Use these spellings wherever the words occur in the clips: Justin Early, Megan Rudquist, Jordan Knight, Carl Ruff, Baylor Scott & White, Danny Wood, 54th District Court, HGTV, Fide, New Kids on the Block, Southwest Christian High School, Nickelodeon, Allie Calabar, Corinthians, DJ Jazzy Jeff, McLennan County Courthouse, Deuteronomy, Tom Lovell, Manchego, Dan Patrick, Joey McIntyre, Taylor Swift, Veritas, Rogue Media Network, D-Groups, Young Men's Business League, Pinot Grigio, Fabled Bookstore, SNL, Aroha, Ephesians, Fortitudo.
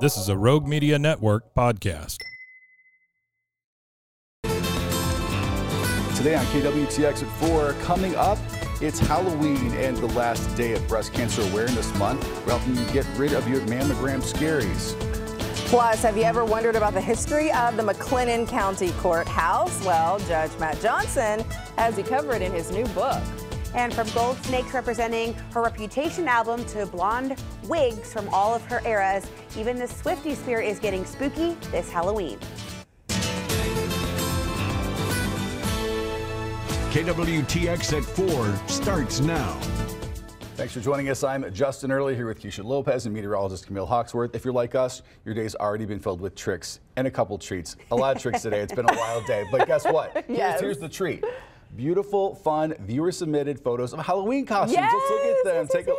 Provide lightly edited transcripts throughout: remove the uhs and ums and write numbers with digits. This is a Rogue Media Network podcast. Today on KWTX at 4, coming up, it's Halloween and the last day of Breast Cancer Awareness Month. We're helping you get rid of your mammogram scaries. Plus, have you ever wondered about the history of the McLennan County Courthouse? Well, Judge Matt Johnson has recovered in his new book. And from gold snakes representing her Reputation album to blonde wigs from all of her eras, even the Swiftie spirit is getting spooky this Halloween. KWTX at 4 starts now. Thanks for joining us. I'm Justin Early here with Keisha Lopez and meteorologist Camille Hawksworth. If you're like us, your day's already been filled with tricks and a couple treats. A lot of tricks today. It's been a wild day, but guess what? Yes. Here's the treat. Beautiful, fun, viewer-submitted photos of Halloween costumes. Yes, let's look at them. This is a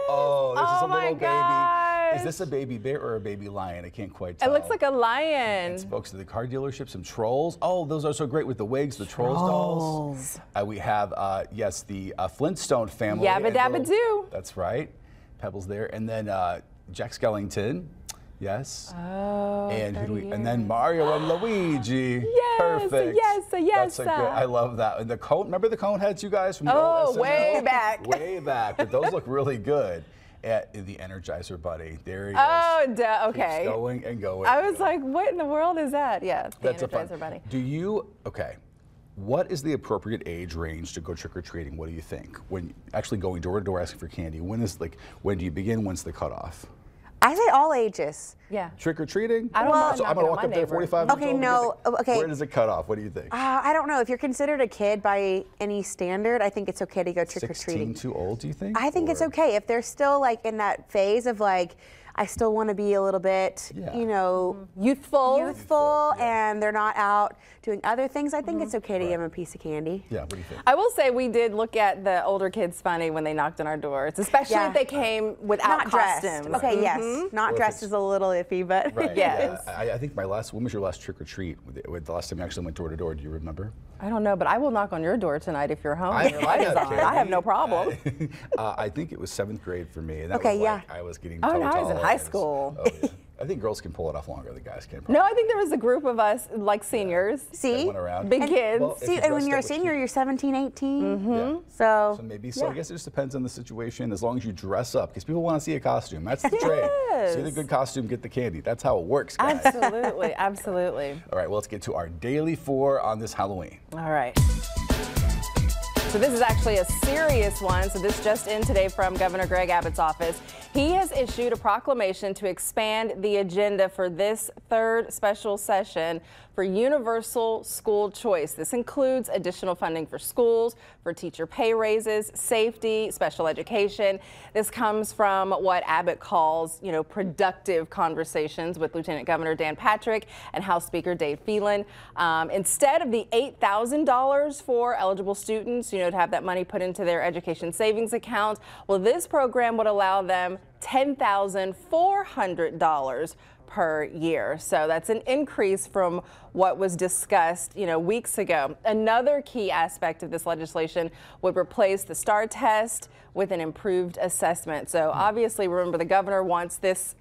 little baby. Is this a baby bear or a baby lion? I can't quite tell. It looks like a lion. It spoke to the car dealership, some trolls. Oh, those are so great with the wigs, the trolls dolls. We have, the Flintstone family. Yabba Dabba Doo. That's right. Pebbles there. And then Jack Skellington. Yes. Oh, and then Mario and Luigi. Yes. Perfect. Yes. That's great. I love that. And the cone. Remember the cone heads, you guys? From the old SNL? Way back. But those look really good. The Energizer Buddy. There he is. Oh, duh. Okay. Keeps going and going. I was like, what in the world is that? Yeah. That's Energizer Buddy. What is the appropriate age range to go trick-or-treating? What do you think? When actually going door to door asking for candy, when do you begin? When's the cutoff? I say all ages. Yeah. Trick or treating? I'm going to walk up there 45 minutes. Okay, where does it cut off? What do you think? I don't know. If you're considered a kid by any standard, I think it's okay to go trick or treating. 16 too old, do you think? I think it's okay. If they're still like in that phase of like, I still want to be a little bit, youthful, and they're not out doing other things. I think it's okay to give them a piece of candy. Yeah, what do you think? I will say we did look at the older kids funny when they knocked on our doors, especially if they came without costumes. Right. Okay, yes, not dressed is a little iffy, but right. Yes. Yeah. I think when was your last trick or treat? The last time you actually went door to door, do you remember? I don't know, but I will knock on your door tonight if you're home. I have no problem. I think it was 7th grade for me. And that was like I was getting told. I was in high school. I think girls can pull it off longer than guys can. Probably. No, I think there was a group of us, like seniors. See? Went around. Big kids. Well, and when you're a senior, you're 17, 18. Mm-hmm. Yeah. So I guess it just depends on the situation, as long as you dress up, because people want to see a costume. That's the trade. See the good costume, get the candy. That's how it works, guys. Absolutely. All right, well, let's get to our Daily 4 on this Halloween. All right. So this is actually a serious one. So this just in today from Governor Greg Abbott's office. He has issued a proclamation to expand the agenda for this third special session for universal school choice. This includes additional funding for schools, for teacher pay raises, safety, special education. This comes from what Abbott calls, productive conversations with Lieutenant Governor Dan Patrick and House Speaker Dave Phelan. Instead of the $8,000 for eligible students, to have that money put into their education savings account, well, this program would allow them $10,400 per year. So that's an increase from what was discussed, weeks ago. Another key aspect of this legislation would replace the STAR test with an improved assessment. So obviously, remember, the governor wants this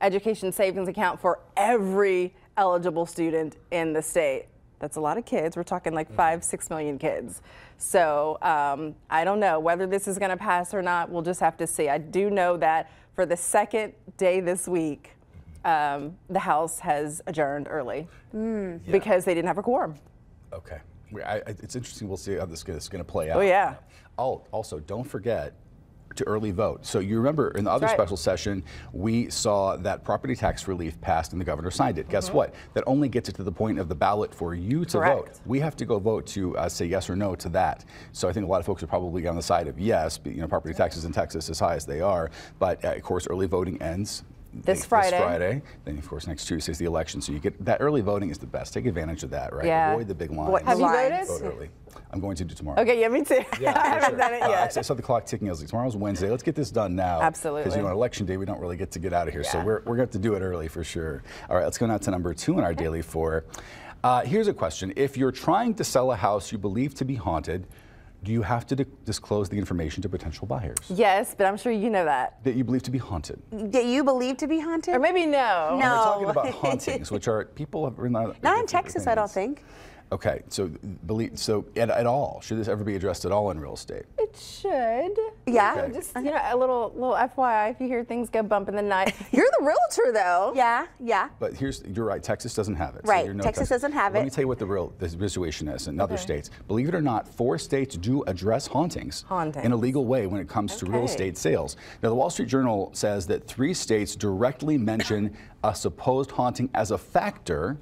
education savings account for every eligible student in the state. That's a lot of kids. We're talking like 5-6 million kids. So I don't know whether this is going to pass or not. We'll just have to see. I do know that for the second day this week, the House has adjourned early because they didn't have a quorum. Okay. It's interesting. We'll see how this is going to play out. Oh, yeah. Also, don't forget to early vote. So you remember in the other special session, we saw that property tax relief passed and the governor signed it. Guess what? That only gets it to the point of the ballot for you to vote. We have to go vote to say yes or no to that. So I think a lot of folks are probably on the side of yes, but, you know, property taxes in Texas as high as they are. But of course, early voting ends This Friday. Then, of course, next Tuesday is the election. So you get that early voting is the best. Take advantage of that, right? Yeah. Avoid the big lines. Have you voted? Vote early. I'm going to do tomorrow. Okay, yeah, me too. Yeah, I haven't done it yet. I saw the clock ticking. I was like, tomorrow's Wednesday. Let's get this done now. Absolutely. Because, you know, on election day, we don't really get to get out of here. Yeah. So we're going to have to do it early for sure. All right, let's go now to number two in our Daily Four. Here's a question. If you're trying to sell a house you believe to be haunted, do you have to disclose the information to potential buyers? Yes, but I'm sure you know that. That you believe to be haunted. That you believe to be haunted? Or maybe no. No. We're talking about hauntings, which are people have not in Texas, opinions. I don't think. Okay, so at all, should this ever be addressed at all in real estate? It should. Yeah. Okay. Just, you know, a little FYI, if you hear things go bump in the night. You're the realtor, though. Yeah, yeah. But you're right, Texas doesn't have it. Right, so Texas doesn't have it. Let me tell you what the situation is in other states. Believe it or not, 4 states do address hauntings in a legal way when it comes to real estate sales. Now, the Wall Street Journal says that 3 states directly mention a supposed haunting as a factor,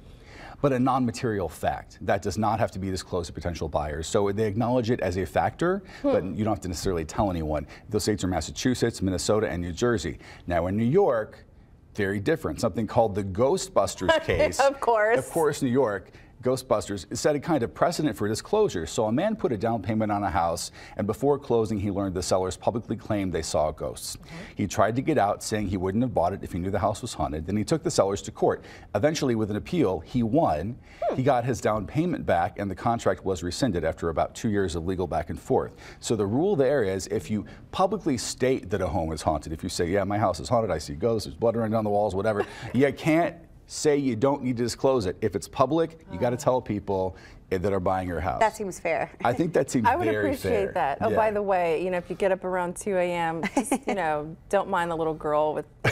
but a non-material fact that does not have to be disclosed to potential buyers. So they acknowledge it as a factor, but you don't have to necessarily tell anyone. Those states are Massachusetts, Minnesota, and New Jersey. Now in New York, very different. Something called the Ghostbusters case. Of course. Of course, New York. Ghostbusters set a kind of precedent for disclosure. So a man put a down payment on a house, and before closing, he learned the sellers publicly claimed they saw ghosts. He tried to get out, saying he wouldn't have bought it if he knew the house was haunted. Then he took the sellers to court. Eventually, with an appeal, he won. He got his down payment back, and the contract was rescinded after about 2 years of legal back and forth. So the rule there is, if you publicly state that a home is haunted, if you say, yeah, my house is haunted, I see ghosts, there's blood running down the walls, whatever, you can't say you don't need to disclose it. If it's public, you got to tell people that are buying your house. That seems fair. I think that seems very fair. I would appreciate that. Oh, yeah. By the way, you know, if you get up around 2 a.m., just, you know, don't mind the little girl with, you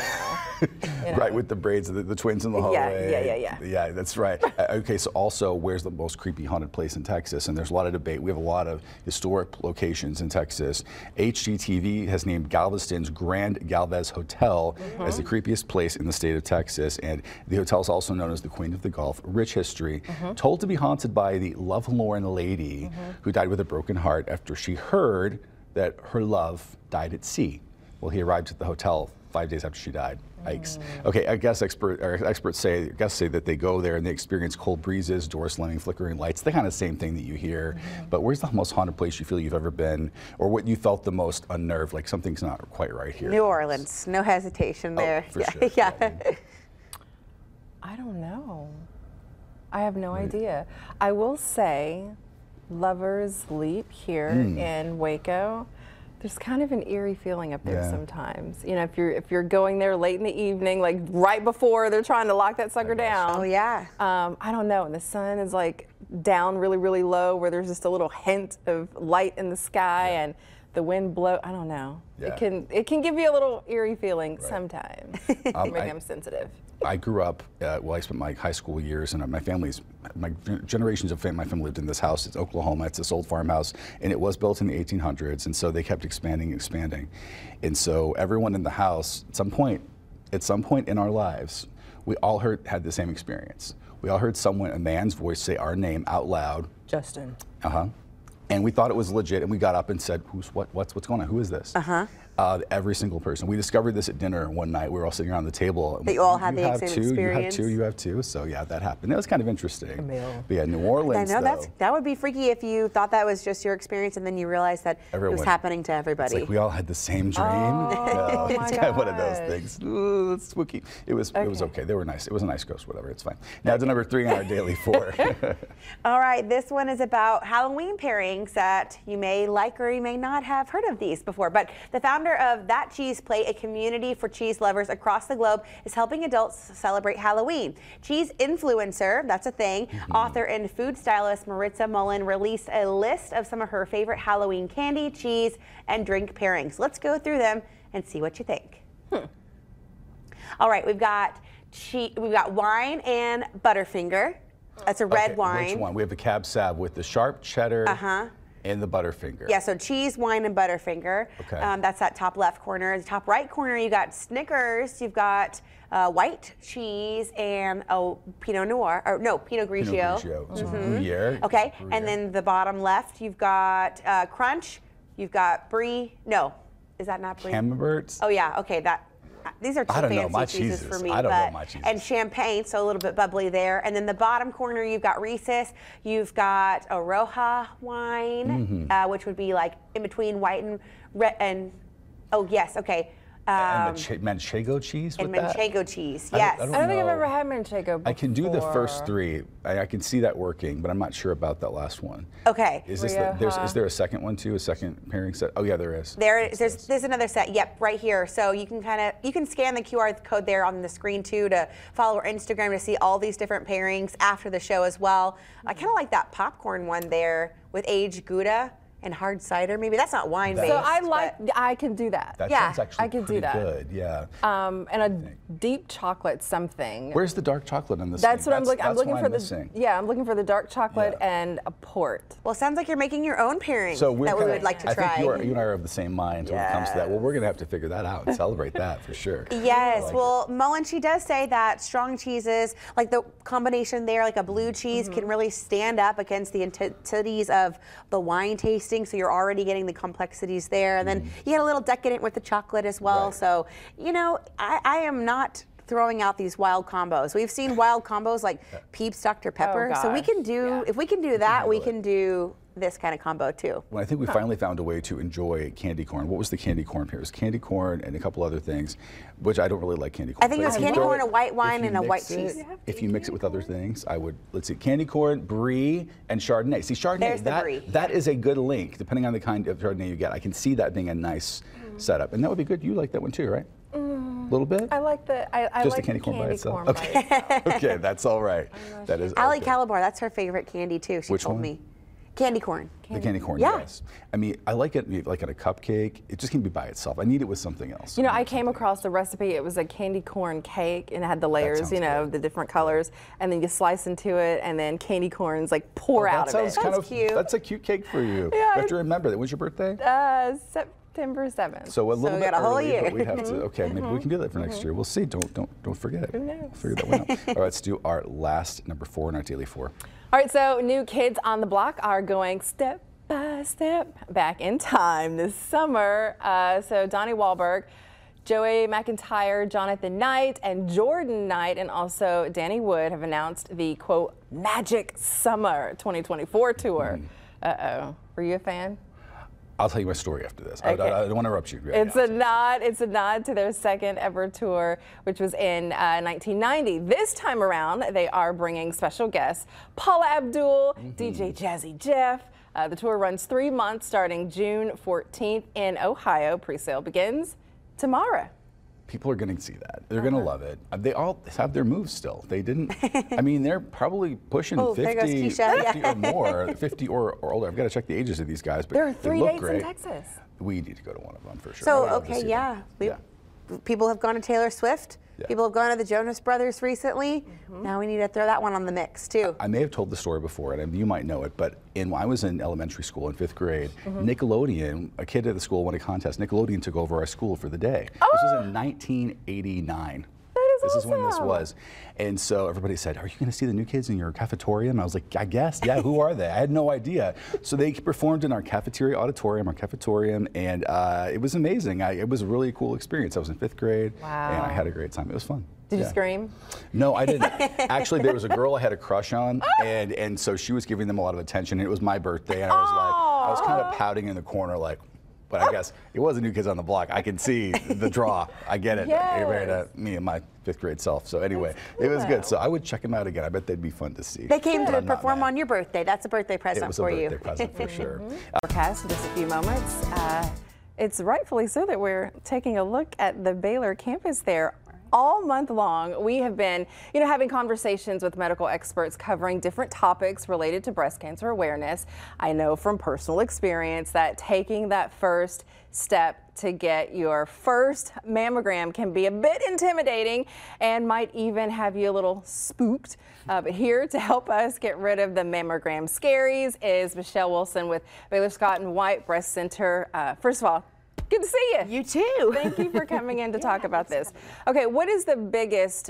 know. Right, with the braids, the twins in the hallway. Yeah, that's right. Okay, so also, where's the most creepy haunted place in Texas? And there's a lot of debate. We have a lot of historic locations in Texas. HGTV has named Galveston's Grand Galvez Hotel as the creepiest place in the state of Texas. And the hotel is also known as the Queen of the Gulf. Rich history, told to be haunted by the lovelorn lady who died with a broken heart after she heard that her love died at sea. Well, he arrived at the hotel 5 days after she died. Yikes. Okay, I guess experts say that they go there and they experience cold breezes, door slamming, flickering lights, the kind of same thing that you hear. But where's the most haunted place you feel you've ever been, or what you felt the most unnerved, like something's not quite right here? New Orleans, no hesitation there. Yeah. I don't know. I have no idea. I will say, Lovers Leap here in Waco. There's kind of an eerie feeling up there sometimes. You know, if you're going there late in the evening, like right before they're trying to lock that sucker down. Oh yeah. I don't know. And the sun is like down really, really low, where there's just a little hint of light in the sky and the wind blow. I don't know. Yeah. It can give you a little eerie feeling sometimes. Maybe I'm sensitive. I grew up, I spent my high school years, and my family lived in this house. It's Oklahoma, it's this old farmhouse, and it was built in the 1800s, and so they kept expanding. And so everyone in the house, at some point in our lives, we all had the same experience. We all heard a man's voice say our name out loud. Justin. And we thought it was legit, and we got up and said, what's going on? Who is this? Every single person. We discovered this at dinner one night. We were all sitting around the table. They all had the same experience. You have two. So yeah, that happened. That was kind of interesting. Camille. But yeah, New Orleans. I know that would be freaky if you thought that was just your experience, and then you realized that it was happening to everybody. It's like we all had the same dream. Oh, it's kind of one of those things. Ooh, it's spooky. It was okay. They were nice. It was a nice ghost. Whatever. It's fine. Now to number 3 on our Daily Four. All right, this one is about Halloween pairings that you may like or you may not have heard of these before, but the founder of That Cheese Plate, a community for cheese lovers across the globe, is helping adults celebrate Halloween. Cheese influencer, that's a thing, author and food stylist Marissa Mullen released a list of some of her favorite Halloween candy, cheese, and drink pairings. Let's go through them and see what you think. All right, we've got We've got wine and Butterfinger. That's a red wine. Which one? We have the Cab Sav with the sharp cheddar and the Butterfinger. Yeah, so cheese, wine, and Butterfinger. Okay. That's that top left corner. The top right corner, you got Snickers. You've got white cheese and Pinot Noir, or no, Pinot Grigio. Pinot Grigio. Gruyere. Okay, Gruyere. And then the bottom left, you've got Crunch. You've got Brie. No, is that not Brie? Camemberts. Oh yeah. Okay, that. These are two fancy cheeses for me, and champagne, so a little bit bubbly there. And then the bottom corner, you've got Reese's, you've got Aroha wine, which would be like in between white and red, and and Manchego cheese with that? And Manchego cheese, yes. I don't think I've ever had Manchego before. I can do the first three. I can see that working, but I'm not sure about that last one. Okay. Is this is there a second one too? A second pairing set? Oh yeah, there is. There's another set. Yep, right here. So you can kind of scan the QR code there on the screen too to follow our Instagram to see all these different pairings after the show as well. I kind of like that popcorn one there with aged Gouda and hard cider, maybe. That's not wine based. So I can do that. That sounds actually pretty good. Yeah. And a deep chocolate something. Where's the dark chocolate in this? That's what I'm looking for. Yeah, I'm looking for the dark chocolate and a port. Well, it sounds like you're making your own pairing that we would like to try. I think you and I are of the same mind when it comes to that. Well, we're gonna have to figure that out and celebrate that for sure. Yes. Like Mullen, she does say that strong cheeses, like the combination there, like a blue cheese, can really stand up against the intensities of the wine tasting. So you're already getting the complexities there, and then you get a little decadent with the chocolate as well. Right. So, you know, I am not throwing out these wild combos. We've seen wild combos like Peeps Dr. Pepper. So we can do, if we can do that, we can do this kind of combo too. Well, I think we finally found a way to enjoy candy corn. What was the candy corn here? It was candy corn and a couple other things, which I don't really like candy corn. I think it was candy corn, a white wine, and a white cheese. If you mix it with other things, I would, let's see, candy corn, brie, and Chardonnay. See, Chardonnay, that is a good link, depending on the kind of Chardonnay you get. I can see that being a nice setup, and that would be good. You like that one too, right? Little bit. I like the candy corn by itself. Okay, okay, that's all right. That is. Allie Calabar, that's her favorite candy too. She told me. Candy corn. The candy corn, yes. I mean, I like it like in a cupcake. It just can be by itself. I need it with something else. You know, I came across the recipe. It was a candy corn cake, and it had the layers, you know, the different colors, and then you slice into it, and then candy corns like pour out of it. That sounds kind of cute. That's a cute cake for you. You have to remember that. When's your birthday? September 7th. So a little bit got a whole year. But we have to. Okay, maybe we can do that for next year. We'll see. Don't forget it. Who knows? We'll figure that one out. All right, let's do our last number 4 in our daily 4. All right, so New Kids on the Block are going step by step back in time this summer. So Donnie Wahlberg, Joey McIntyre, Jonathan Knight, and Jordan Knight, and also Danny Wood have announced the, quote, Magic Summer 2024 Tour. Uh-oh. Were you a fan? I'll tell you my story after this. Okay. I don't want to interrupt you. It's a nod to their second ever tour, which was in 1990. This time around, they are bringing special guests Paula Abdul, DJ Jazzy Jeff. The tour runs 3 months starting June 14th in Ohio. Pre-sale begins tomorrow. People are going to see that. They're going to love it. They all have their moves still. They didn't. I mean, they're probably pushing 50 or more, 50 or older. I've got to check the ages of these guys. But there are 3 dates in Texas. We need to go to one of them for sure. So people have gone to Taylor Swift. Yeah. People have gone to the Jonas Brothers recently. Now we need to throw that one on the mix too. I may have told the story before, and you might know it, but when I was in elementary school in 5th grade, Nickelodeon, a kid at the school won a contest. Nickelodeon took over our school for the day. Oh. This was in 1989. This is when this was. And so everybody said, are you going to see the New Kids in your cafeteria? And I was like, I guess. Yeah, who are they? I had no idea. So they performed in our cafeteria auditorium, and it was amazing. It was a really cool experience. I was in 5th grade, and I had a great time. It was fun. Did you scream? No, I didn't. Actually, there was a girl I had a crush on, and so she was giving them a lot of attention. And it was my birthday, and I was like, I was kind of pouting in the corner like, but I guess it was a New Kids on the Block. I can see the draw. I get it. It ran at me and my 5th grade self. So anyway, it was good. So I would check them out again. I bet they'd be fun to see. They came to perform on your birthday. That's a birthday present for you. It was a birthday present for sure. Forecast in just a few moments. It's rightfully so that we're taking a look at the Baylor campus there. all month long, we have been, having conversations with medical experts covering different topics related to breast cancer awareness. I know from personal experience that taking that first step to get your first mammogram can be a bit intimidating and might even have you a little spooked. But here to help us get rid of the mammogram scaries is Michelle Wilson with Baylor Scott & White Breast Center. First of all, good to see you. You too. Thank you for coming in to talk about this. Okay, what is the biggest,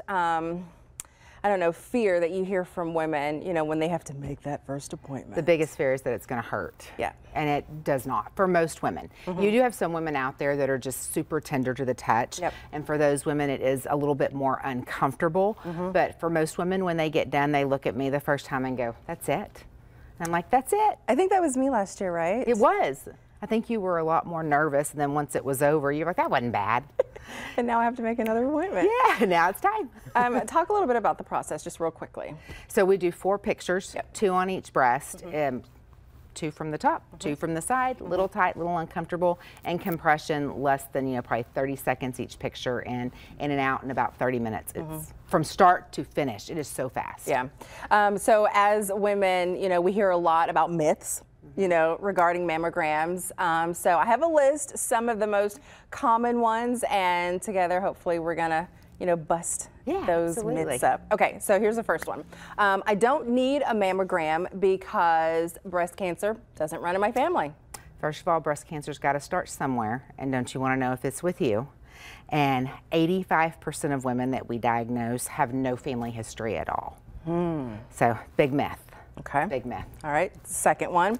fear that you hear from women, when they have to make that first appointment? The biggest fear is that it's going to hurt. Yeah. And it does not for most women. Mm-hmm. You do have some women out there that are just super tender to the touch. Yep. And for those women, it is a little bit more uncomfortable. Mm-hmm. But for most women, when they get done, they look at me the first time and go, that's it. And I'm like, that's it. I think that was me last year, right? It was. I think you were a lot more nervous, and then once it was over, you were like, that wasn't bad. And now I have to make another appointment. Yeah, now it's time. Talk a little bit about the process, just real quickly. So we do 4 pictures, yep. 2 on each breast, mm-hmm. 2 from the top, mm-hmm. 2 from the side, mm-hmm. little tight, little uncomfortable, and compression less than, probably 30 seconds each picture, and in and out in about 30 minutes. It's from start to finish. It is so fast. Yeah. So as women, we hear a lot about myths, regarding mammograms. So I have a list, some of the most common ones, and together hopefully we're gonna, bust those myths up. Okay, so here's the first one. I don't need a mammogram because breast cancer doesn't run in my family. First of all, breast cancer's gotta start somewhere, and don't you wanna know if it's with you? And 85% of women that we diagnose have no family history at all. So big myth. Okay. Big myth. All right. Second one.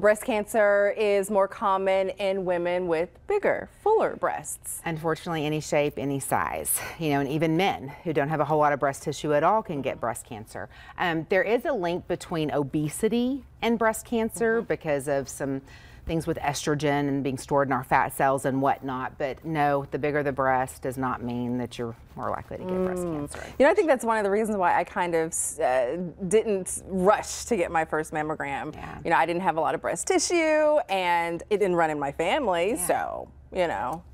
Breast cancer is more common in women with bigger, fuller breasts. Unfortunately, any shape, any size, and even men who don't have a whole lot of breast tissue at all can get breast cancer. There is a link between obesity and breast cancer because of some things with estrogen and being stored in our fat cells and whatnot, but no, the bigger the breast does not mean that you're more likely to get breast cancer. I think that's one of the reasons why I kind of didn't rush to get my first mammogram. Yeah. I didn't have a lot of breast tissue and it didn't run in my family, so, but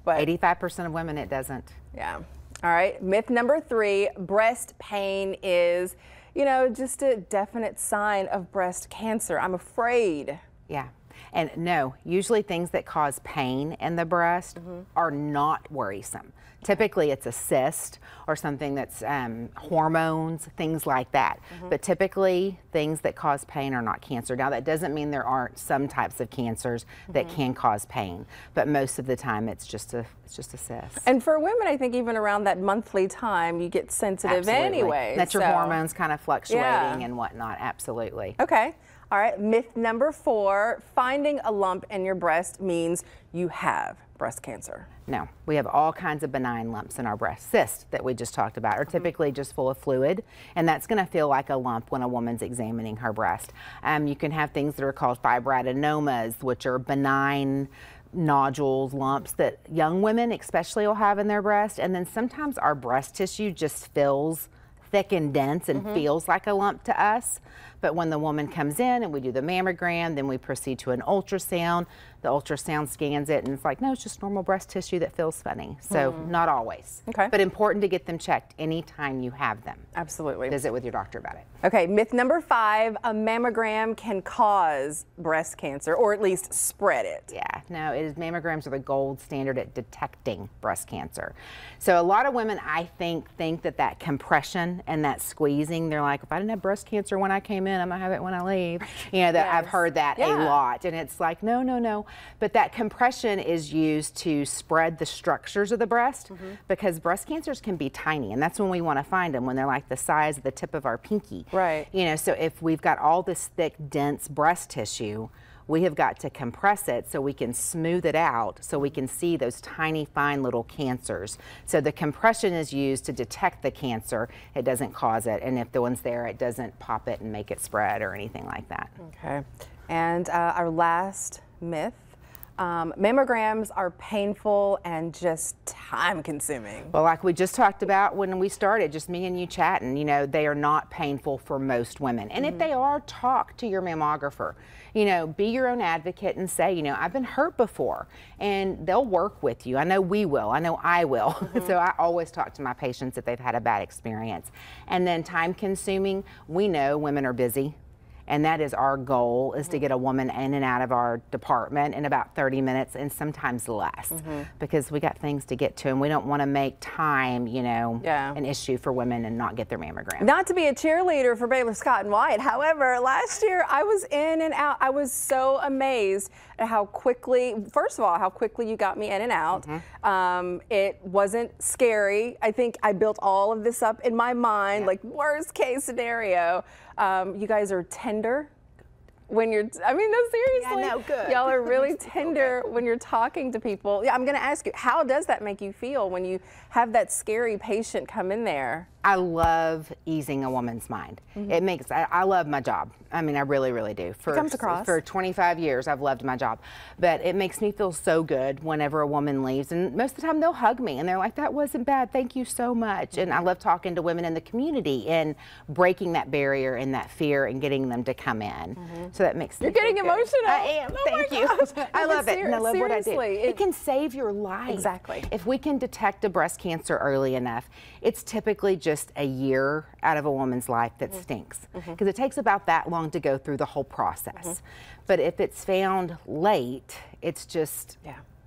85% of women it doesn't. Yeah. All right, myth number 3, breast pain is, just a definite sign of breast cancer. I'm afraid. Yeah. And no, usually things that cause pain in the breast are not worrisome. Typically it's a cyst or something that's hormones, things like that. But typically things that cause pain are not cancer. Now that doesn't mean there aren't some types of cancers that can cause pain, but most of the time it's just a cyst. And for women, I think even around that monthly time, you get sensitive anyway. That's your hormones kind of fluctuating and whatnot, absolutely. Okay. All right, myth number 4, finding a lump in your breast means you have breast cancer. No, we have all kinds of benign lumps in our breast. Cysts that we just talked about are typically just full of fluid, and that's going to feel like a lump when a woman's examining her breast. You can have things that are called fibroadenomas, which are benign nodules, lumps that young women especially will have in their breast, and then sometimes our breast tissue just fills thick and dense and feels like a lump to us. But when the woman comes in and we do the mammogram, then we proceed to an ultrasound. The ultrasound scans it and it's like, no, it's just normal breast tissue that feels funny. So not always, but important to get them checked anytime you have them. Absolutely. Visit with your doctor about it. Okay, myth number 5, a mammogram can cause breast cancer or at least spread it. Yeah, no, mammograms are the gold standard at detecting breast cancer. So a lot of women, I think that compression and that squeezing, they're like, if I didn't have breast cancer when I came in, I'm gonna have it when I leave. I've heard that a lot, and it's like, no. But that compression is used to spread the structures of the breast because breast cancers can be tiny, and that's when we want to find them, when they're like the size of the tip of our pinky. Right. So if we've got all this thick, dense breast tissue, we have got to compress it so we can smooth it out so we can see those tiny, fine little cancers. So the compression is used to detect the cancer. It doesn't cause it. And if the one's there, it doesn't pop it and make it spread or anything like that. Okay. And our last myth, Mammograms are painful and just time consuming. Well, like we just talked about when we started, just me and you chatting, you know, they are not painful for most women. And if they are, talk to your mammographer. You know, be your own advocate and say, you know, I've been hurt before, and they'll work with you. I know we will. I know I will. So I always talk to my patients if they've had a bad experience. And then time consuming, we know women are busy. And that is our goal, is to get a woman in and out of our department in about 30 minutes and sometimes less, because we got things to get to, and we don't want to make time, you know, an issue for women and not get their mammogram. Not to be a cheerleader for Baylor Scott and White, however, last year I was in and out. I was so amazed at how quickly, first of all, how quickly you got me in and out. It wasn't scary. I think I built all of this up in my mind, like worst case scenario. You guys are tender when you're, I mean, no, seriously, y'all are really tender when you're talking to people. Yeah, I'm going to ask you, how does that make you feel when you have that scary patient come in there? I love easing a woman's mind. It makes, I love my job. I mean, I really, really do. For, it comes across. For 25 years, I've loved my job, but it makes me feel so good whenever a woman leaves, and most of the time they'll hug me and they're like, that wasn't bad. Thank you so much. And I love talking to women in the community and breaking that barrier and that fear and getting them to come in. So that makes sense. You're getting emotional. I am. Oh thank you. I love it. And I love what I do. It can save your life. Exactly. If we can detect a breast cancer early enough, it's typically just a year out of a woman's life that stinks, because it takes about that long to go through the whole process. But if it's found late, it's just,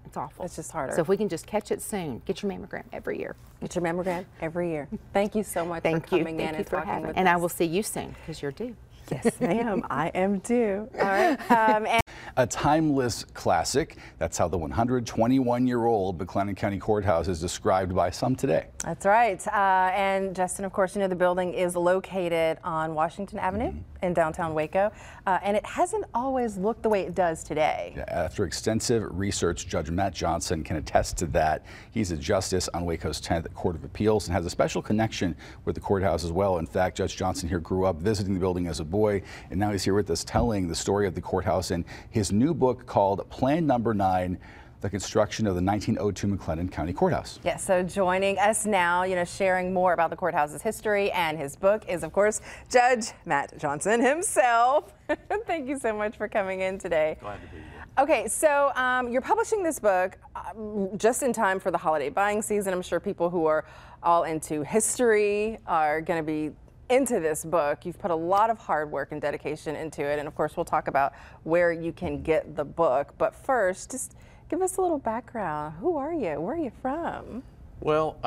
it's awful. It's just harder. So if we can just catch it soon, get your mammogram every year. Get your mammogram every year. Thank you so much for coming in and talking with us. And I will see you soon, because you're due. Yes, ma'am. I am too. All right. A timeless classic. That's how the 121-year-old McLennan County Courthouse is described by some today. That's right. And Justin, of course, you know the building is located on Washington Avenue in downtown Waco, and it hasn't always looked the way it does today. Yeah, after extensive research, Judge Matt Johnson can attest to that. He's a justice on Waco's 10th Court of Appeals and has a special connection with the courthouse as well. In fact, Judge Johnson here grew up visiting the building as a boy, and now he's here with us telling the story of the courthouse in his new book called Plan Number 9, the construction of the 1902 McLennan County Courthouse. Yes, so joining us now, you know, sharing more about the courthouse's history and his book is, of course, Judge Matt Johnson himself. Thank you so much for coming in today. Glad to be here. Okay, so you're publishing this book just in time for the holiday buying season. I'm sure people who are all into history are going to be into this book. You've put a lot of hard work and dedication into it, and of course we'll talk about where you can get the book, but first just give us a little background. Who are you? Where are you from? Well,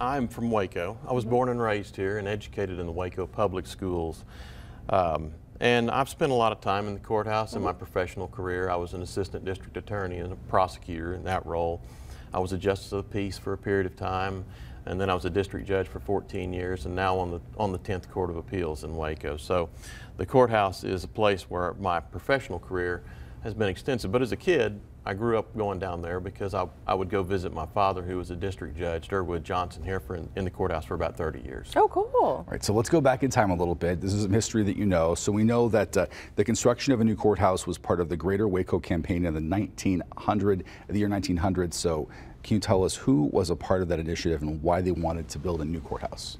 I'm from Waco. I was born and raised here and educated in the Waco public schools, and I've spent a lot of time in the courthouse in my professional career. I was an assistant district attorney and a prosecutor in that role. I was a justice of the peace for a period of time, and then I was a district judge for 14 years, and now on the 10th Court of Appeals in Waco. So the courthouse is a place where my professional career has been extensive. But as a kid, I grew up going down there because I would go visit my father, who was a district judge, Durwood Johnson, here in the courthouse for about 30 years. Oh, cool. All right, so let's go back in time a little bit. This is some history that you know. So we know that the construction of a new courthouse was part of the Greater Waco Campaign in the year 1900. So can you tell us who was a part of that initiative and why they wanted to build a new courthouse?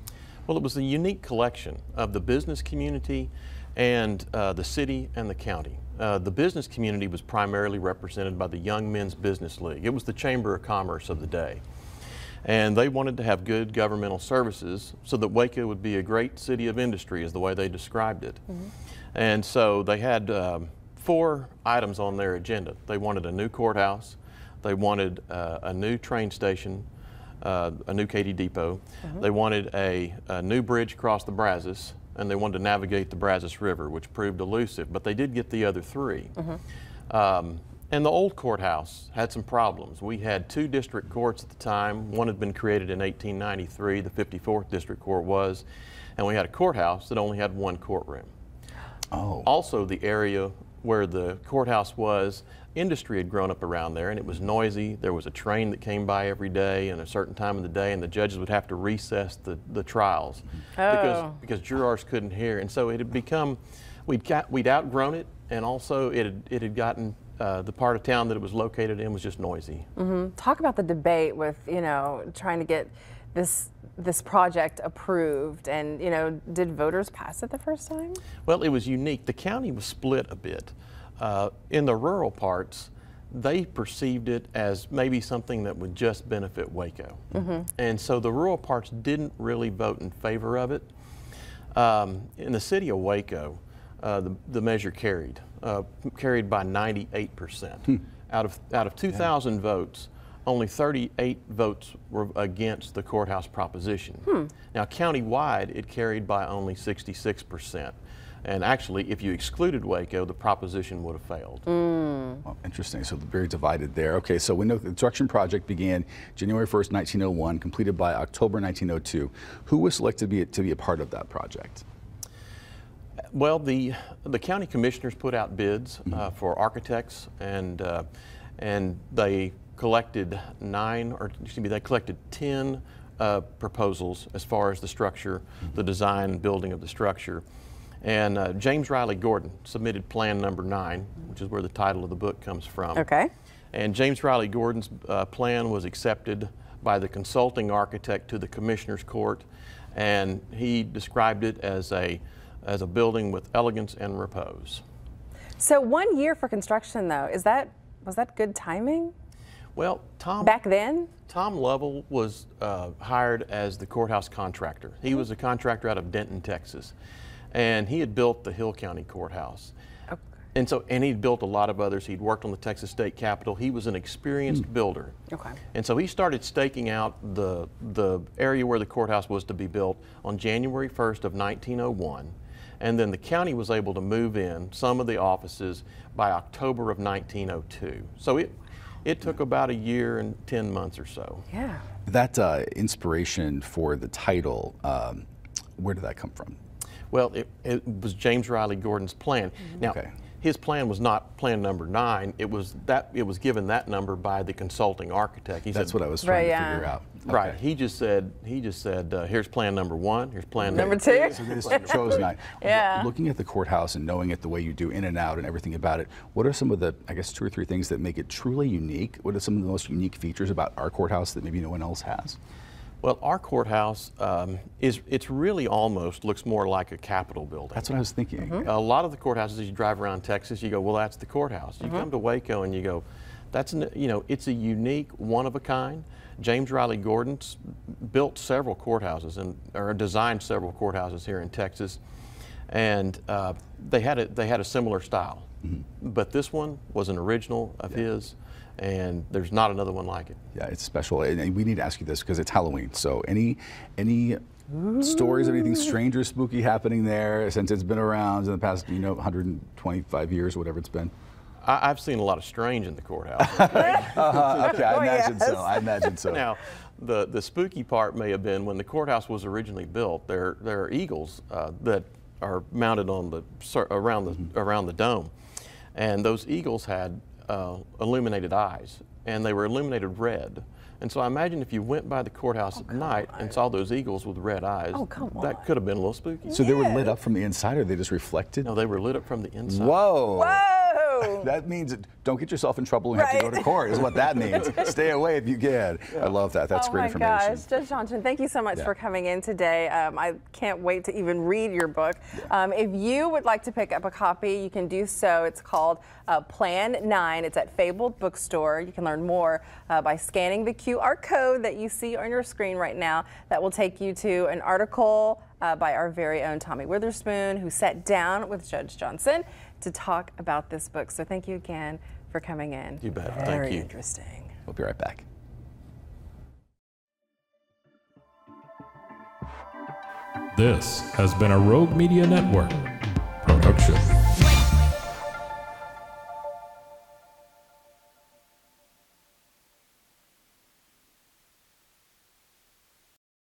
Well, it was a unique collection of the business community and the city and the county. The business community was primarily represented by the Young Men's Business League. It was the Chamber of Commerce of the day. And they wanted to have good governmental services so that Waco would be a great city of industry, is the way they described it. And so they had 4 items on their agenda. They wanted a new courthouse. They wanted a new train station, a new Katy Depot. They wanted a new bridge across the Brazos, and they wanted to navigate the Brazos River, which proved elusive, but they did get the other 3. And the old courthouse had some problems. We had 2 district courts at the time. One had been created in 1893, the 54th District Court was, and we had a courthouse that only had 1 courtroom. Also, the area where the courthouse was, industry had grown up around there, and it was noisy. There was a train that came by every day and a certain time of the day, and the judges would have to recess the trials because jurors couldn't hear. And so it had become, we'd outgrown it, and also it had gotten the part of town that it was located in was just noisy. Mm-hmm. Talk about the debate with, you know, trying to get this project approved, and, you know, did voters pass it the first time? Well, it was unique. The county was split a bit. In the rural parts, they perceived it as maybe something that would just benefit Waco. Mm-hmm. And so the rural parts didn't really vote in favor of it. In the city of Waco, the measure carried by 98%. Out of 2,000 votes, only 38 votes were against the courthouse proposition. Now, countywide, it carried by only 66%. And actually, if you excluded Waco, the proposition would have failed. Well, interesting. So very divided there. Okay, so window construction project began January 1st, 1901, completed by October 1902. Who was selected to be a part of that project? Well, the county commissioners put out bids for architects, and they collected 10 proposals as far as the structure, the design and building of the structure. And James Riley Gordon submitted plan number 9, which is where the title of the book comes from. Okay. And James Riley Gordon's plan was accepted by the consulting architect to the commissioner's court, and he described it as a building with elegance and repose. So 1 year for construction, though, was that good timing? Well, Tom Lovell was hired as the courthouse contractor. He was a contractor out of Denton, Texas. And he had built the Hill County Courthouse. Okay. And he'd built a lot of others. He'd worked on the Texas State Capitol. He was an experienced builder. Okay. And so he started staking out the area where the courthouse was to be built on January 1st of 1901. And then the county was able to move in some of the offices by October of 1902. So it took about a year and 10 months or so. Yeah. That inspiration for the title, where did that come from? Well, it was James Riley Gordon's plan. Now, his plan was not plan number 9. It was given that number by the consulting architect. That's what I was trying to figure out. Okay. Right. He just said, here's plan number 1. Here's plan number two. So this chose 9. Yeah. Looking at the courthouse and knowing it the way you do, in and out and everything about it, what are some of the, I guess, 2 or 3 things that make it truly unique? What are some of the most unique features about our courthouse that maybe no one else has? Well, our courthouse it's really almost looks more like a Capitol building. That's what I was thinking. A lot of the courthouses you drive around Texas, you go, well, that's the courthouse. You come to Waco and you go, it's a unique, one of a kind. James Riley Gordon built several courthouses or designed several courthouses here in Texas, and they had a similar style, but this one was an original of his. And there's not another one like it. Yeah, it's special. And we need to ask you this because it's Halloween. So any stories of anything strange or spooky happening there since it's been around in the past, 125 years, whatever it's been? I've seen a lot of strange in the courthouse. Okay, I imagine so. I imagine so. Now, the spooky part may have been when the courthouse was originally built. There are eagles that are mounted on around the dome, and those eagles had illuminated eyes, and they were illuminated red. And so I imagine if you went by the courthouse at night and saw those eagles with red eyes, that could have been a little spooky. So they were lit up from the inside, or they just reflected? No, they were lit up from the inside. Whoa! That means don't get yourself in trouble and have to go to court is what that means. Stay away if you can. Yeah. I love that. That's great information. Oh my gosh. Judge Johnson, thank you so much for coming in today. I can't wait to even read your book. If you would like to pick up a copy, you can do so. It's called Plan 9. It's at Fabled Bookstore. You can learn more by scanning the QR code that you see on your screen right now. That will take you to an article by our very own Tommy Witherspoon, who sat down with Judge Johnson to talk about this book. So thank you again for coming in. You bet. Thank you. Very interesting. We'll be right back. This has been a Rogue Media Network production.